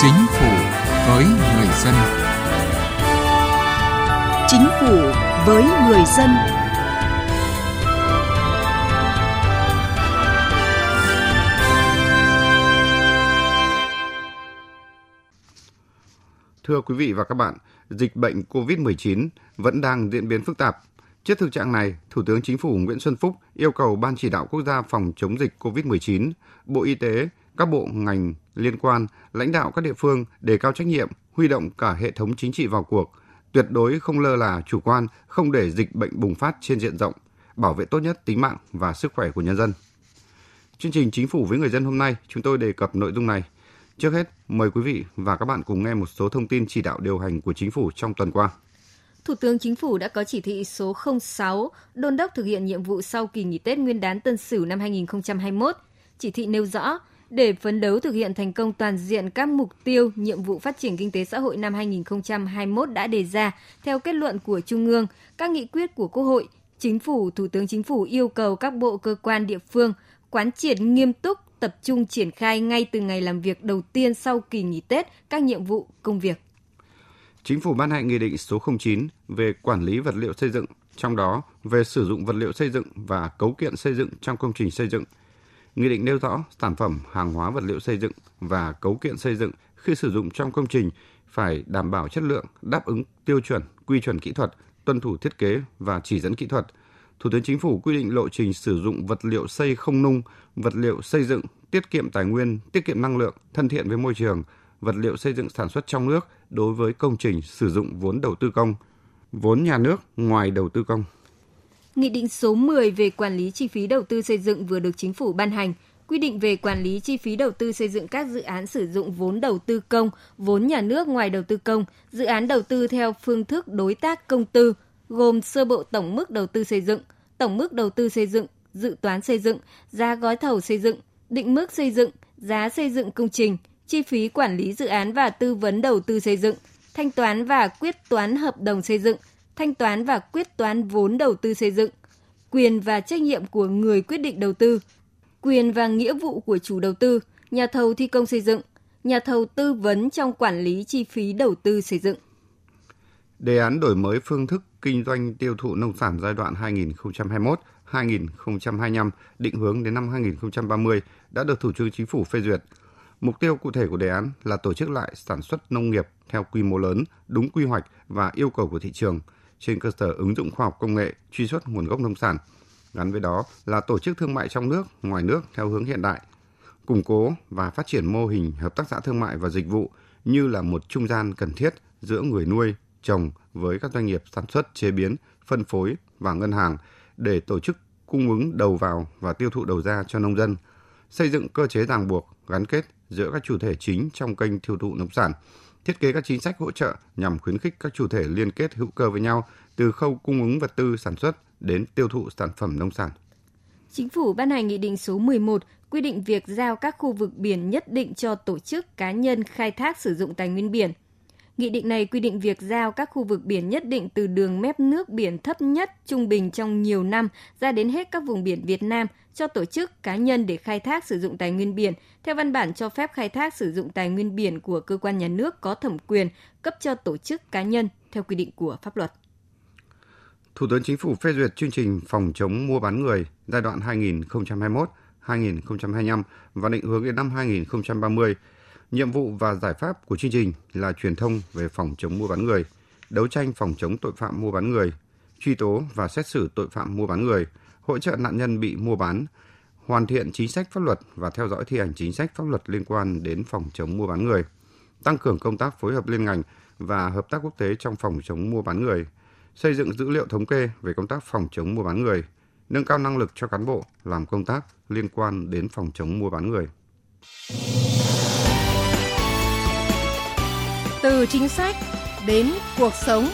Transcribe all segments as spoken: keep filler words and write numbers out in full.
Chính phủ với người dân. Chính phủ với người dân. Thưa quý vị và các bạn, dịch bệnh cô vít mười chín vẫn đang diễn biến phức tạp. Trước thực trạng này, Thủ tướng Chính phủ Nguyễn Xuân Phúc yêu cầu Ban Chỉ đạo Quốc gia phòng chống dịch cô vít mười chín, Bộ Y tế, các bộ ngành liên quan, lãnh đạo các địa phương đề cao trách nhiệm, huy động cả hệ thống chính trị vào cuộc, tuyệt đối không lơ là chủ quan, không để dịch bệnh bùng phát trên diện rộng, bảo vệ tốt nhất tính mạng và sức khỏe của nhân dân. Chương trình Chính phủ với người dân hôm nay, chúng tôi đề cập nội dung này. Trước hết, mời quý vị và các bạn cùng nghe một số thông tin chỉ đạo điều hành của Chính phủ trong tuần qua. Thủ tướng Chính phủ đã có chỉ thị số không sáu đôn đốc thực hiện nhiệm vụ sau kỳ nghỉ Tết Nguyên đán Tân Sửu năm hai không hai mốt. Chỉ thị nêu rõ, để phấn đấu thực hiện thành công toàn diện các mục tiêu, nhiệm vụ phát triển kinh tế xã hội năm hai không hai mốt đã đề ra, theo kết luận của Trung ương, các nghị quyết của Quốc hội, Chính phủ, Thủ tướng Chính phủ yêu cầu các bộ, cơ quan, địa phương quán triệt nghiêm túc, tập trung triển khai ngay từ ngày làm việc đầu tiên sau kỳ nghỉ Tết các nhiệm vụ, công việc. Chính phủ ban hành Nghị định số không chín về quản lý vật liệu xây dựng, trong đó về sử dụng vật liệu xây dựng và cấu kiện xây dựng trong công trình xây dựng. Nghị định nêu rõ sản phẩm, hàng hóa vật liệu xây dựng và cấu kiện xây dựng khi sử dụng trong công trình phải đảm bảo chất lượng, đáp ứng tiêu chuẩn, quy chuẩn kỹ thuật, tuân thủ thiết kế và chỉ dẫn kỹ thuật. Thủ tướng Chính phủ quy định lộ trình sử dụng vật liệu xây không nung, vật liệu xây dựng tiết kiệm tài nguyên, tiết kiệm năng lượng, thân thiện với môi trường, vật liệu xây dựng sản xuất trong nước đối với công trình sử dụng vốn đầu tư công, vốn nhà nước ngoài đầu tư công. Nghị định số mười về quản lý chi phí đầu tư xây dựng vừa được Chính phủ ban hành, quy định về quản lý chi phí đầu tư xây dựng các dự án sử dụng vốn đầu tư công, vốn nhà nước ngoài đầu tư công, dự án đầu tư theo phương thức đối tác công tư, gồm sơ bộ tổng mức đầu tư xây dựng, tổng mức đầu tư xây dựng, dự toán xây dựng, giá gói thầu xây dựng, định mức xây dựng, giá xây dựng công trình, chi phí quản lý dự án và tư vấn đầu tư xây dựng, thanh toán và quyết toán hợp đồng xây dựng, thanh toán và quyết toán vốn đầu tư xây dựng, quyền và trách nhiệm của người quyết định đầu tư, quyền và nghĩa vụ của chủ đầu tư, nhà thầu thi công xây dựng, nhà thầu tư vấn trong quản lý chi phí đầu tư xây dựng. Đề án đổi mới phương thức kinh doanh tiêu thụ nông sản giai đoạn hai nghìn không trăm hai mươi mốt đến hai nghìn không trăm hai mươi lăm định hướng đến năm hai nghìn không trăm ba mươi đã được Thủ tướng Chính phủ phê duyệt. Mục tiêu cụ thể của đề án là tổ chức lại sản xuất nông nghiệp theo quy mô lớn, đúng quy hoạch và yêu cầu của thị trường, trên cơ sở ứng dụng khoa học công nghệ, truy xuất nguồn gốc nông sản. Gắn với đó là tổ chức thương mại trong nước, ngoài nước theo hướng hiện đại, củng cố và phát triển mô hình hợp tác xã thương mại và dịch vụ như là một trung gian cần thiết giữa người nuôi, trồng với các doanh nghiệp sản xuất, chế biến, phân phối và ngân hàng để tổ chức cung ứng đầu vào và tiêu thụ đầu ra cho nông dân, xây dựng cơ chế ràng buộc, gắn kết giữa các chủ thể chính trong kênh tiêu thụ nông sản, thiết kế các chính sách hỗ trợ nhằm khuyến khích các chủ thể liên kết hữu cơ với nhau từ khâu cung ứng vật tư sản xuất đến tiêu thụ sản phẩm nông sản. Chính phủ ban hành Nghị định số mười một quy định việc giao các khu vực biển nhất định cho tổ chức, cá nhân khai thác sử dụng tài nguyên biển. Nghị định này quy định việc giao các khu vực biển nhất định từ đường mép nước biển thấp nhất, trung bình trong nhiều năm ra đến hết các vùng biển Việt Nam cho tổ chức, cá nhân để khai thác sử dụng tài nguyên biển, theo văn bản cho phép khai thác sử dụng tài nguyên biển của cơ quan nhà nước có thẩm quyền cấp cho tổ chức, cá nhân theo quy định của pháp luật. Thủ tướng Chính phủ phê duyệt chương trình phòng chống mua bán người giai đoạn hai nghìn không trăm hai mươi mốt đến hai nghìn không trăm hai mươi lăm và định hướng đến năm hai nghìn không trăm ba mươi. Nhiệm vụ và giải pháp của chương trình là truyền thông về phòng chống mua bán người, đấu tranh phòng chống tội phạm mua bán người, truy tố và xét xử tội phạm mua bán người, hỗ trợ nạn nhân bị mua bán, hoàn thiện chính sách pháp luật và theo dõi thi hành chính sách pháp luật liên quan đến phòng chống mua bán người, tăng cường công tác phối hợp liên ngành và hợp tác quốc tế trong phòng chống mua bán người, xây dựng dữ liệu thống kê về công tác phòng chống mua bán người, nâng cao năng lực cho cán bộ làm công tác liên quan đến phòng chống mua bán người. Từ chính sách đến cuộc sống.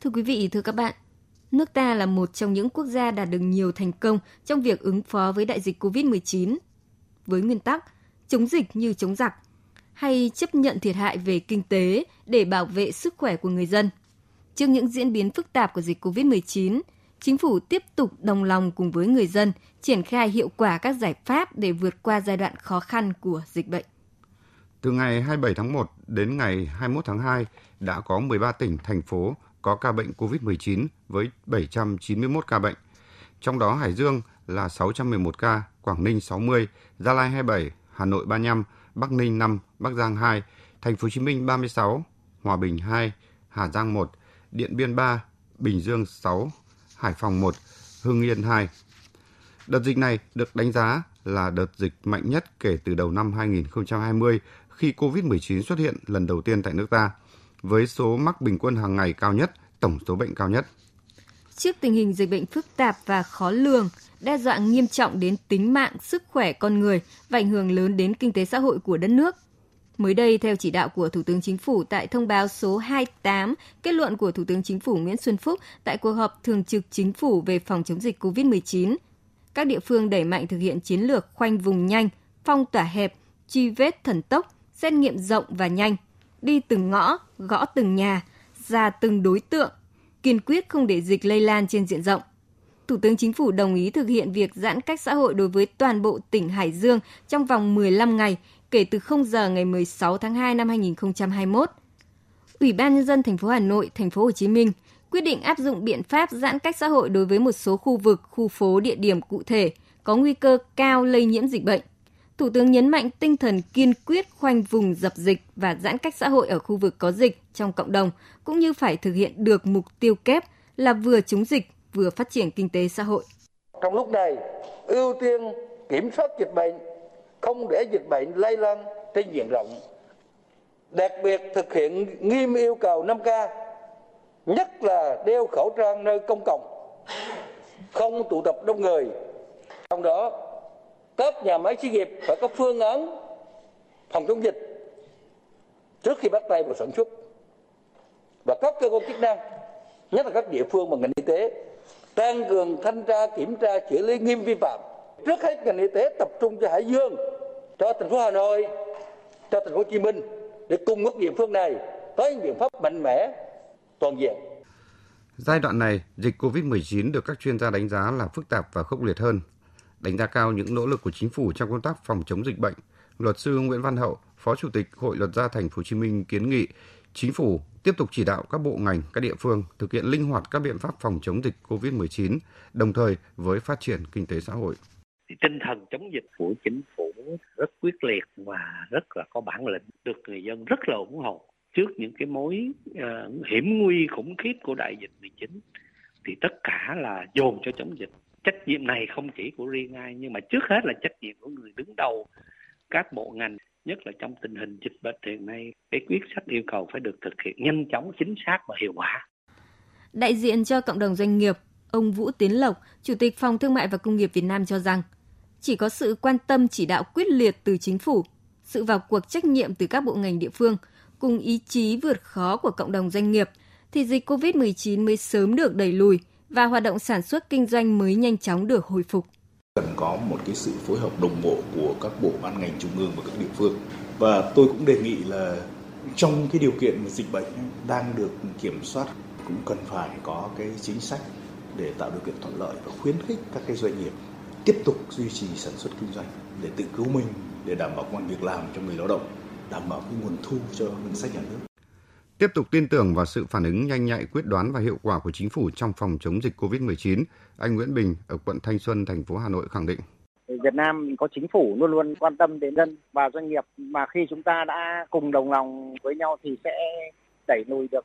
Thưa quý vị, thưa các bạn, nước ta là một trong những quốc gia đạt được nhiều thành công trong việc ứng phó với đại dịch cô vít mười chín. Với nguyên tắc chống dịch như chống giặc, hay chấp nhận thiệt hại về kinh tế để bảo vệ sức khỏe của người dân. Trước những diễn biến phức tạp của dịch cô vít mười chín, Chính phủ tiếp tục đồng lòng cùng với người dân triển khai hiệu quả các giải pháp để vượt qua giai đoạn khó khăn của dịch bệnh. Từ ngày hai mươi bảy tháng một đến ngày hai mươi mốt tháng hai, đã có mười ba tỉnh, thành phố có ca bệnh covid mười chín với bảy trăm chín mươi mốt ca bệnh. Trong đó Hải Dương là sáu trăm mười một ca, Quảng Ninh sáu mươi, Gia Lai hai mươi bảy, Hà Nội ba mươi lăm, Bắc Ninh năm, Bắc Giang hai, Thành phố Hồ Chí Minh ba mươi sáu, Hòa Bình hai, Hà Giang một, Điện Biên ba, Bình Dương sáu, Hải Phòng một, Hưng Yên hai. Đợt dịch này được đánh giá là đợt dịch mạnh nhất kể từ đầu năm hai nghìn không trăm hai mươi khi covid mười chín xuất hiện lần đầu tiên tại nước ta, với số mắc bình quân hàng ngày cao nhất, tổng số bệnh cao nhất. Trước tình hình dịch bệnh phức tạp và khó lường, đe dọa nghiêm trọng đến tính mạng, sức khỏe con người và ảnh hưởng lớn đến kinh tế xã hội của đất nước. Mới đây, theo chỉ đạo của Thủ tướng Chính phủ tại thông báo số hai mươi tám, kết luận của Thủ tướng Chính phủ Nguyễn Xuân Phúc tại cuộc họp Thường trực Chính phủ về phòng chống dịch covid mười chín, các địa phương đẩy mạnh thực hiện chiến lược khoanh vùng nhanh, phong tỏa hẹp, truy vết thần tốc, xét nghiệm rộng và nhanh, đi từng ngõ, gõ từng nhà, ra từng đối tượng, kiên quyết không để dịch lây lan trên diện rộng. Thủ tướng Chính phủ đồng ý thực hiện việc giãn cách xã hội đối với toàn bộ tỉnh Hải Dương trong vòng mười lăm ngày kể từ không giờ ngày mười sáu tháng hai năm hai nghìn không trăm hai mươi mốt. Ủy ban nhân dân thành phố Hà Nội, thành phố Hồ Chí Minh quyết định áp dụng biện pháp giãn cách xã hội đối với một số khu vực, khu phố, địa điểm cụ thể có nguy cơ cao lây nhiễm dịch bệnh. Thủ tướng nhấn mạnh tinh thần kiên quyết khoanh vùng dập dịch và giãn cách xã hội ở khu vực có dịch trong cộng đồng, cũng như phải thực hiện được mục tiêu kép là vừa chống dịch, vừa phát triển kinh tế xã hội. Trong lúc này, ưu tiên kiểm soát dịch bệnh, không để dịch bệnh lây lan trên diện rộng. Đặc biệt thực hiện nghiêm yêu cầu năm K, nhất là đeo khẩu trang nơi công cộng, không tụ tập đông người. Trong đó, các nhà máy xí nghiệp phải có phương án phòng chống dịch trước khi bắt tay vào sản xuất. Và các cơ quan chức năng, nhất là các địa phương và ngành y tế, tăng cường thanh tra, kiểm tra, xử lý nghiêm vi phạm. Trước hết ngành y tế tập trung cho Hải Dương, cho thành phố Hà Nội, cho thành phố Hồ Chí Minh để cùng các địa phương này có những biện pháp mạnh mẽ, toàn diện. Giai đoạn này, dịch covid mười chín được các chuyên gia đánh giá là phức tạp và khốc liệt hơn. Đánh giá cao những nỗ lực của chính phủ trong công tác phòng chống dịch bệnh, luật sư Nguyễn Văn Hậu, Phó Chủ tịch Hội Luật gia Thành phố Hồ Chí Minh kiến nghị Chính phủ tiếp tục chỉ đạo các bộ ngành, các địa phương thực hiện linh hoạt các biện pháp phòng chống dịch covid mười chín, đồng thời với phát triển kinh tế xã hội. Thì tinh thần chống dịch của chính phủ rất quyết liệt và rất là có bản lĩnh, được người dân rất là ủng hộ. Trước những cái mối uh, hiểm nguy khủng khiếp của đại dịch mười chín, thì tất cả là dồn cho chống dịch. Trách nhiệm này không chỉ của riêng ai, nhưng mà trước hết là trách nhiệm của người đứng đầu các bộ ngành, nhất là trong tình hình dịch bệnh hiện nay. Cái quyết sách yêu cầu phải được thực hiện nhanh chóng, chính xác và hiệu quả. Đại diện cho cộng đồng doanh nghiệp, ông Vũ Tiến Lộc, Chủ tịch Phòng Thương mại và Công nghiệp Việt Nam cho rằng, chỉ có sự quan tâm chỉ đạo quyết liệt từ chính phủ, sự vào cuộc trách nhiệm từ các bộ ngành địa phương, cùng ý chí vượt khó của cộng đồng doanh nghiệp, thì dịch covid mười chín mới sớm được đẩy lùi và hoạt động sản xuất kinh doanh mới nhanh chóng được hồi phục. Cần có một cái sự phối hợp đồng bộ của các bộ ban ngành trung ương và các địa phương. Và tôi cũng đề nghị là trong cái điều kiện mà dịch bệnh đang được kiểm soát, cũng cần phải có cái chính sách để tạo điều kiện thuận lợi và khuyến khích các cái doanh nghiệp tiếp tục duy trì sản xuất kinh doanh để tự cứu mình, để đảm bảo công an việc làm cho người lao động, đảm bảo cái nguồn thu cho ngân sách nhà nước. Tiếp tục tin tưởng vào sự phản ứng nhanh nhạy, quyết đoán và hiệu quả của chính phủ trong phòng chống dịch covid mười chín, anh Nguyễn Bình ở quận Thanh Xuân, thành phố Hà Nội khẳng định. Việt Nam có chính phủ luôn luôn quan tâm đến dân và doanh nghiệp, mà khi chúng ta đã cùng đồng lòng với nhau thì sẽ đẩy lùi được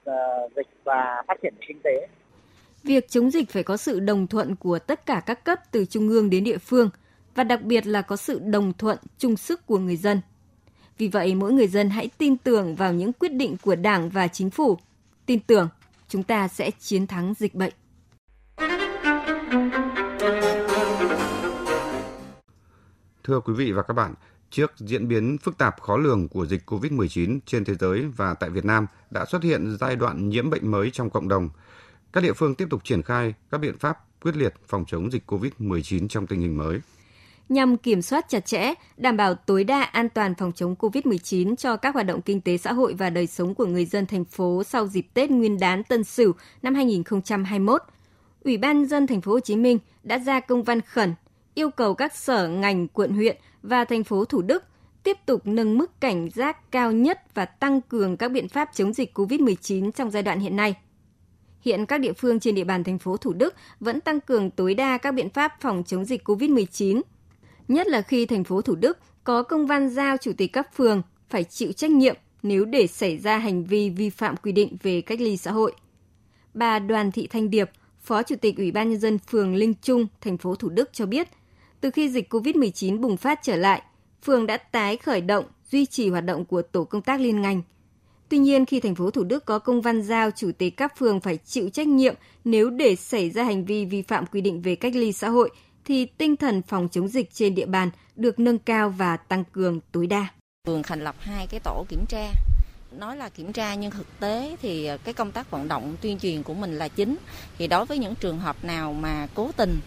dịch và phát triển kinh tế. Việc chống dịch phải có sự đồng thuận của tất cả các cấp từ trung ương đến địa phương và đặc biệt là có sự đồng thuận chung sức của người dân. Vì vậy, mỗi người dân hãy tin tưởng vào những quyết định của Đảng và Chính phủ. Tin tưởng, chúng ta sẽ chiến thắng dịch bệnh. Thưa quý vị và các bạn, trước diễn biến phức tạp khó lường của dịch covid mười chín trên thế giới và tại Việt Nam đã xuất hiện giai đoạn nhiễm bệnh mới trong cộng đồng. Các địa phương tiếp tục triển khai các biện pháp quyết liệt phòng chống dịch covid mười chín trong tình hình mới, nhằm kiểm soát chặt chẽ, đảm bảo tối đa an toàn phòng chống covid mười chín cho các hoạt động kinh tế xã hội và đời sống của người dân thành phố sau dịp Tết Nguyên đán Tân Sửu năm hai nghìn không trăm hai mươi mốt. Ủy ban nhân dân thành phố Hồ Chí Minh đã ra công văn khẩn yêu cầu các sở ngành quận huyện và thành phố Thủ Đức tiếp tục nâng mức cảnh giác cao nhất và tăng cường các biện pháp chống dịch covid mười chín trong giai đoạn hiện nay. Hiện các địa phương trên địa bàn thành phố Thủ Đức vẫn tăng cường tối đa các biện pháp phòng chống dịch covid mười chín, nhất là khi thành phố Thủ Đức có công văn giao chủ tịch các phường phải chịu trách nhiệm nếu để xảy ra hành vi vi phạm quy định về cách ly xã hội. Bà Đoàn Thị Thanh Điệp, Phó Chủ tịch Ủy ban nhân dân phường Linh Trung, thành phố Thủ Đức cho biết, từ khi dịch covid mười chín bùng phát trở lại, phường đã tái khởi động, duy trì hoạt động của tổ công tác liên ngành. Tuy nhiên, khi thành phố Thủ Đức có công văn giao chủ tịch các phường phải chịu trách nhiệm nếu để xảy ra hành vi vi phạm quy định về cách ly xã hội, thì tinh thần phòng chống dịch trên địa bàn được nâng cao và tăng cường tối đa. Phường thành lập hai cái tổ kiểm tra. Nói là kiểm tra nhưng thực tế thì cái công tác vận động tuyên truyền của mình là chính. Thì đối với những trường hợp nào mà cố tình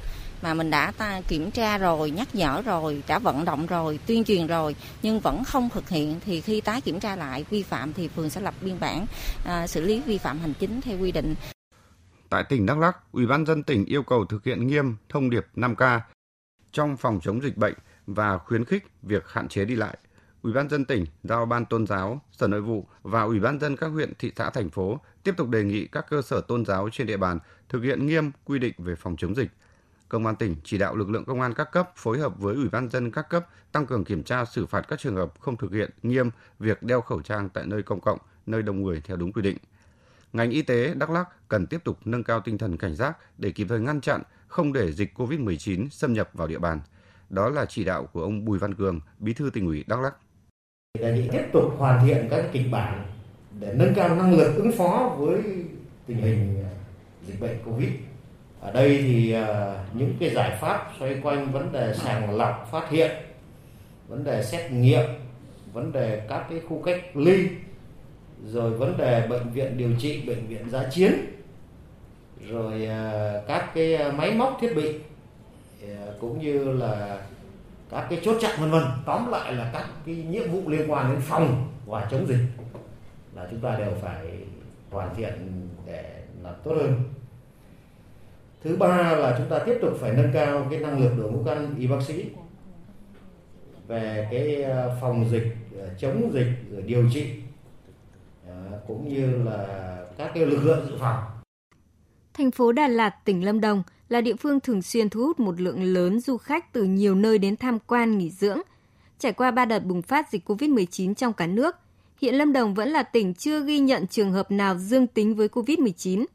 mà mình đã ta kiểm tra rồi, nhắc nhở rồi, đã vận động rồi, tuyên truyền rồi nhưng vẫn không thực hiện thì khi tái kiểm tra lại vi phạm thì phường sẽ lập biên bản à, xử lý vi phạm hành chính theo quy định. Tại tỉnh Đắk Lắk, Ủy ban nhân dân tỉnh yêu cầu thực hiện nghiêm thông điệp năm K trong phòng chống dịch bệnh và khuyến khích việc hạn chế đi lại. Ủy ban nhân dân tỉnh giao Ban Tôn giáo, Sở Nội vụ và Ủy ban nhân dân các huyện, thị xã, thành phố tiếp tục đề nghị các cơ sở tôn giáo trên địa bàn thực hiện nghiêm quy định về phòng chống dịch. Công an tỉnh chỉ đạo lực lượng công an các cấp phối hợp với Ủy ban nhân dân các cấp tăng cường kiểm tra xử phạt các trường hợp không thực hiện nghiêm việc đeo khẩu trang tại nơi công cộng, nơi đông người theo đúng quy định. Ngành y tế Đắk Lắk cần tiếp tục nâng cao tinh thần cảnh giác để kịp thời ngăn chặn, không để dịch covid mười chín xâm nhập vào địa bàn. Đó là chỉ đạo của ông Bùi Văn Cường, Bí thư Tỉnh ủy Đắk Lắk. Đề nghị tiếp tục hoàn thiện các kịch bản để nâng cao năng lực ứng phó với tình hình dịch bệnh Covid. Ở đây thì những cái giải pháp xoay quanh vấn đề sàng lọc phát hiện, vấn đề xét nghiệm, vấn đề các cái khu cách ly, rồi vấn đề bệnh viện điều trị, bệnh viện dã chiến, rồi các cái máy móc thiết bị cũng như là các cái chốt chặn vân vân. Tóm lại là các cái nhiệm vụ liên quan đến phòng và chống dịch là chúng ta đều phải hoàn thiện để làm tốt hơn. Thứ ba là chúng ta tiếp tục phải nâng cao cái năng lực đội ngũ cán y bác sĩ về cái phòng dịch, chống dịch, rồi điều trị cũng như là các cái lực lượng dự phòng. Thành phố Đà Lạt, tỉnh Lâm Đồng là địa phương thường xuyên thu hút một lượng lớn du khách từ nhiều nơi đến tham quan nghỉ dưỡng. Trải qua ba đợt bùng phát dịch covid mười chín trong cả nước, hiện Lâm Đồng vẫn là tỉnh chưa ghi nhận trường hợp nào dương tính với covid mười chín.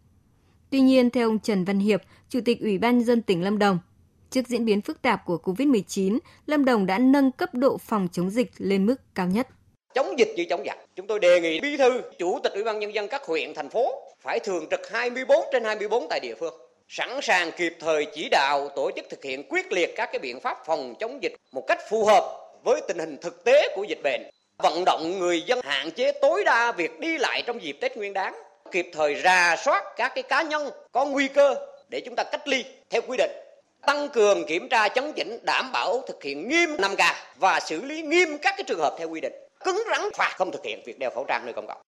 Tuy nhiên, theo ông Trần Văn Hiệp, Chủ tịch Ủy ban nhân dân tỉnh Lâm Đồng, trước diễn biến phức tạp của covid mười chín, Lâm Đồng đã nâng cấp độ phòng chống dịch lên mức cao nhất. Chống dịch như chống giặc, chúng tôi đề nghị Bí thư, Chủ tịch Ủy ban nhân dân các huyện, thành phố phải thường trực hai mươi bốn trên hai mươi bốn tại địa phương, sẵn sàng kịp thời chỉ đạo tổ chức thực hiện quyết liệt các cái biện pháp phòng chống dịch một cách phù hợp với tình hình thực tế của dịch bệnh, vận động người dân hạn chế tối đa việc đi lại trong dịp Tết Nguyên đán, kịp thời rà soát các cái cá nhân có nguy cơ để chúng ta cách ly theo quy định, tăng cường kiểm tra chấn chỉnh, đảm bảo thực hiện nghiêm năm K và xử lý nghiêm các cái trường hợp theo quy định, cứng rắn phạt không thực hiện việc đeo khẩu trang nơi công cộng.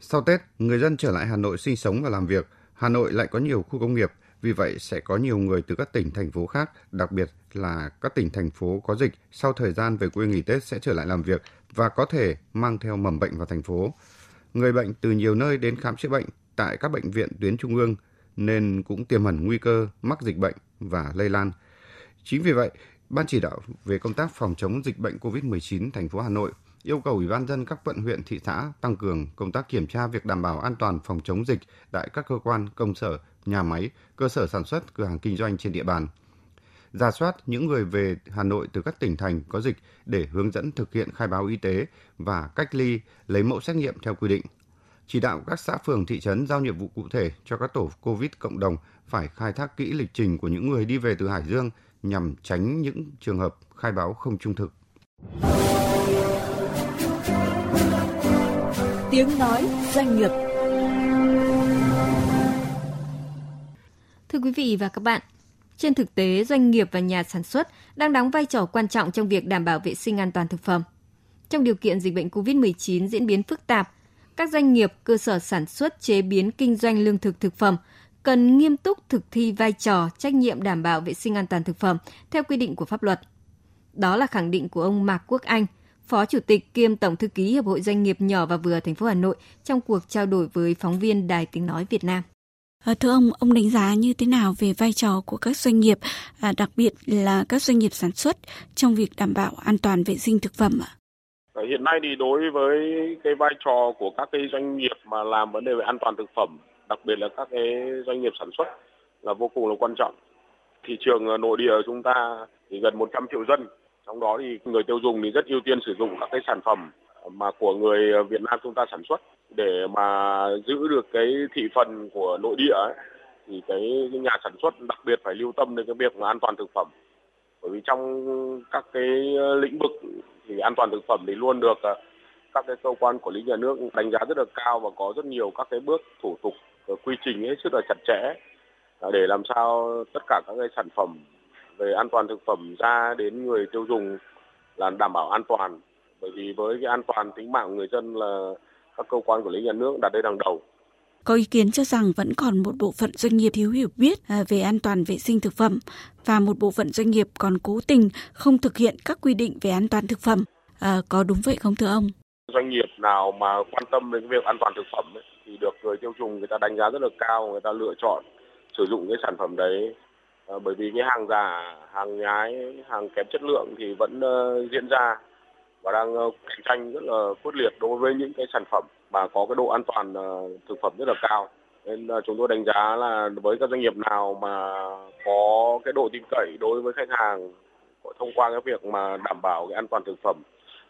Sau Tết, người dân trở lại Hà Nội sinh sống và làm việc. Hà Nội lại có nhiều khu công nghiệp, vì vậy sẽ có nhiều người từ các tỉnh, thành phố khác, đặc biệt là các tỉnh, thành phố có dịch sau thời gian về quê nghỉ Tết sẽ trở lại làm việc và có thể mang theo mầm bệnh vào thành phố. Người bệnh từ nhiều nơi đến khám chữa bệnh tại các bệnh viện tuyến trung ương nên cũng tiềm ẩn nguy cơ mắc dịch bệnh và lây lan. Chính vì vậy, Ban chỉ đạo về công tác phòng chống dịch bệnh covid mười chín thành phố Hà Nội yêu cầu Ủy ban nhân dân các quận, huyện, thị xã tăng cường công tác kiểm tra việc đảm bảo an toàn phòng chống dịch tại các cơ quan, công sở, nhà máy, cơ sở sản xuất, cửa hàng kinh doanh trên địa bàn. Rà soát những người về Hà Nội từ các tỉnh thành có dịch để hướng dẫn thực hiện khai báo y tế và cách ly, lấy mẫu xét nghiệm theo quy định. Chỉ đạo các xã, phường, thị trấn giao nhiệm vụ cụ thể cho các tổ Covid cộng đồng phải khai thác kỹ lịch trình của những người đi về từ Hải Dương nhằm tránh những trường hợp khai báo không trung thực. Tiếng nói doanh nghiệp. Thưa quý vị và các bạn, trên thực tế, doanh nghiệp và nhà sản xuất đang đóng vai trò quan trọng trong việc đảm bảo vệ sinh an toàn thực phẩm. Trong điều kiện dịch bệnh covid mười chín diễn biến phức tạp, các doanh nghiệp, cơ sở sản xuất chế biến kinh doanh lương thực thực phẩm cần nghiêm túc thực thi vai trò, trách nhiệm đảm bảo vệ sinh an toàn thực phẩm theo quy định của pháp luật. Đó là khẳng định của ông Mạc Quốc Anh, Phó Chủ tịch kiêm Tổng Thư ký Hiệp hội Doanh nghiệp nhỏ và vừa thành phố Hà Nội trong cuộc trao đổi với phóng viên Đài Tiếng Nói Việt Nam. Thưa ông, ông đánh giá như thế nào về vai trò của các doanh nghiệp, đặc biệt là các doanh nghiệp sản xuất trong việc đảm bảo an toàn vệ sinh thực phẩm ạ? Hiện nay thì đối với cái vai trò của các cái doanh nghiệp mà làm vấn đề về an toàn thực phẩm, đặc biệt là các cái doanh nghiệp sản xuất là vô cùng là quan trọng. Thị trường nội địa của chúng ta thì gần một trăm triệu dân, trong đó thì người tiêu dùng thì rất ưu tiên sử dụng các cái sản phẩm mà của người Việt Nam chúng ta sản xuất. Để mà giữ được cái thị phần của nội địa ấy, thì cái nhà sản xuất đặc biệt phải lưu tâm đến cái việc mà an toàn thực phẩm. Bởi vì trong các cái lĩnh vực thì an toàn thực phẩm thì luôn được các cái cơ quan quản lý nhà nước đánh giá rất là cao và có rất nhiều các cái bước thủ tục, quy trình hết sức là chặt chẽ để làm sao tất cả các cái sản phẩm về an toàn thực phẩm ra đến người tiêu dùng là đảm bảo an toàn. Bởi vì với cái an toàn tính mạng của người dân là các cơ quan quản lý nhà nước đặt lên hàng đầu. Có ý kiến cho rằng vẫn còn một bộ phận doanh nghiệp thiếu hiểu biết về an toàn vệ sinh thực phẩm và một bộ phận doanh nghiệp còn cố tình không thực hiện các quy định về an toàn thực phẩm. À, có đúng vậy không thưa ông? Doanh nghiệp nào mà quan tâm đến việc an toàn thực phẩm ấy, thì được người tiêu dùng người ta đánh giá rất là cao, người ta lựa chọn sử dụng cái sản phẩm đấy. À, bởi vì cái hàng giả, hàng nhái, hàng kém chất lượng thì vẫn uh, diễn ra và đang cạnh tranh rất là quyết liệt đối với những cái sản phẩm mà có cái độ an toàn thực phẩm rất là cao. Nên chúng tôi đánh giá là với các doanh nghiệp nào mà có cái độ tin cậy đối với khách hàng thông qua cái việc mà đảm bảo cái an toàn thực phẩm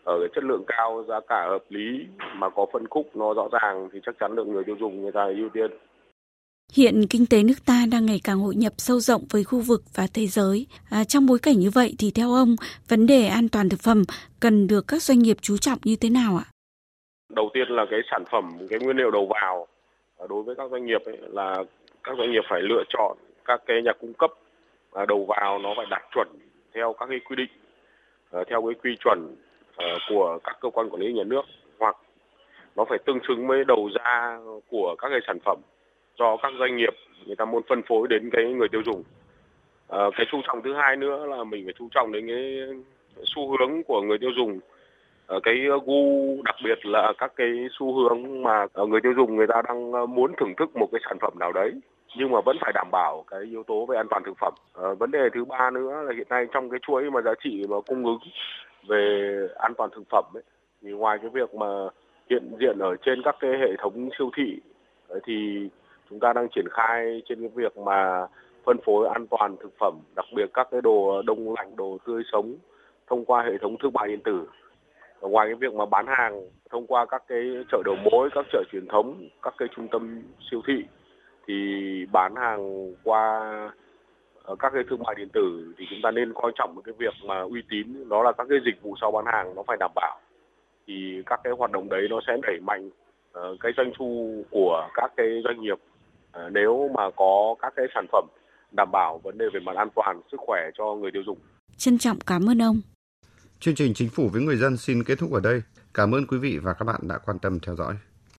ở cái chất lượng cao, giá cả hợp lý mà có phân khúc nó rõ ràng thì chắc chắn được người tiêu dùng người ta ưu tiên. Hiện kinh tế nước ta đang ngày càng hội nhập sâu rộng với khu vực và thế giới. À, trong bối cảnh như vậy thì theo ông, vấn đề an toàn thực phẩm cần được các doanh nghiệp chú trọng như thế nào ạ? Đầu tiên là cái sản phẩm, cái nguyên liệu đầu vào. À, đối với các doanh nghiệp ấy, là các doanh nghiệp phải lựa chọn các cái nhà cung cấp à, đầu vào nó phải đạt chuẩn theo các cái quy định, à, theo cái quy chuẩn à, của các cơ quan quản lý nhà nước hoặc nó phải tương xứng với đầu ra của các cái sản phẩm do các doanh nghiệp người ta muốn phân phối đến cái người tiêu dùng. À, cái chú trọng thứ hai nữa là mình phải chú trọng đến cái xu hướng của người tiêu dùng, à, cái gu, đặc biệt là các cái xu hướng mà người tiêu dùng người ta đang muốn thưởng thức một cái sản phẩm nào đấy nhưng mà vẫn phải đảm bảo cái yếu tố về an toàn thực phẩm. À, vấn đề thứ ba nữa là hiện nay trong cái chuỗi mà giá trị mà cung ứng về an toàn thực phẩm ấy, thì ngoài cái việc mà hiện diện ở trên các cái hệ thống siêu thị thì chúng ta đang triển khai trên cái việc mà phân phối an toàn thực phẩm, đặc biệt các cái đồ đông lạnh, đồ tươi sống thông qua hệ thống thương mại điện tử. Và ngoài cái việc mà bán hàng thông qua các cái chợ đầu mối, các chợ truyền thống, các cái trung tâm siêu thị thì bán hàng qua các cái thương mại điện tử thì chúng ta nên coi trọng cái việc mà uy tín, đó là các cái dịch vụ sau bán hàng nó phải đảm bảo. Thì các cái hoạt động đấy nó sẽ đẩy mạnh cái doanh thu của các cái doanh nghiệp nếu mà có các cái sản phẩm đảm bảo vấn đề về mặt an toàn, sức khỏe cho người tiêu dùng. Trân trọng cảm ơn ông. Chương trình Chính phủ với người dân xin kết thúc ở đây. Cảm ơn quý vị và các bạn đã quan tâm theo dõi.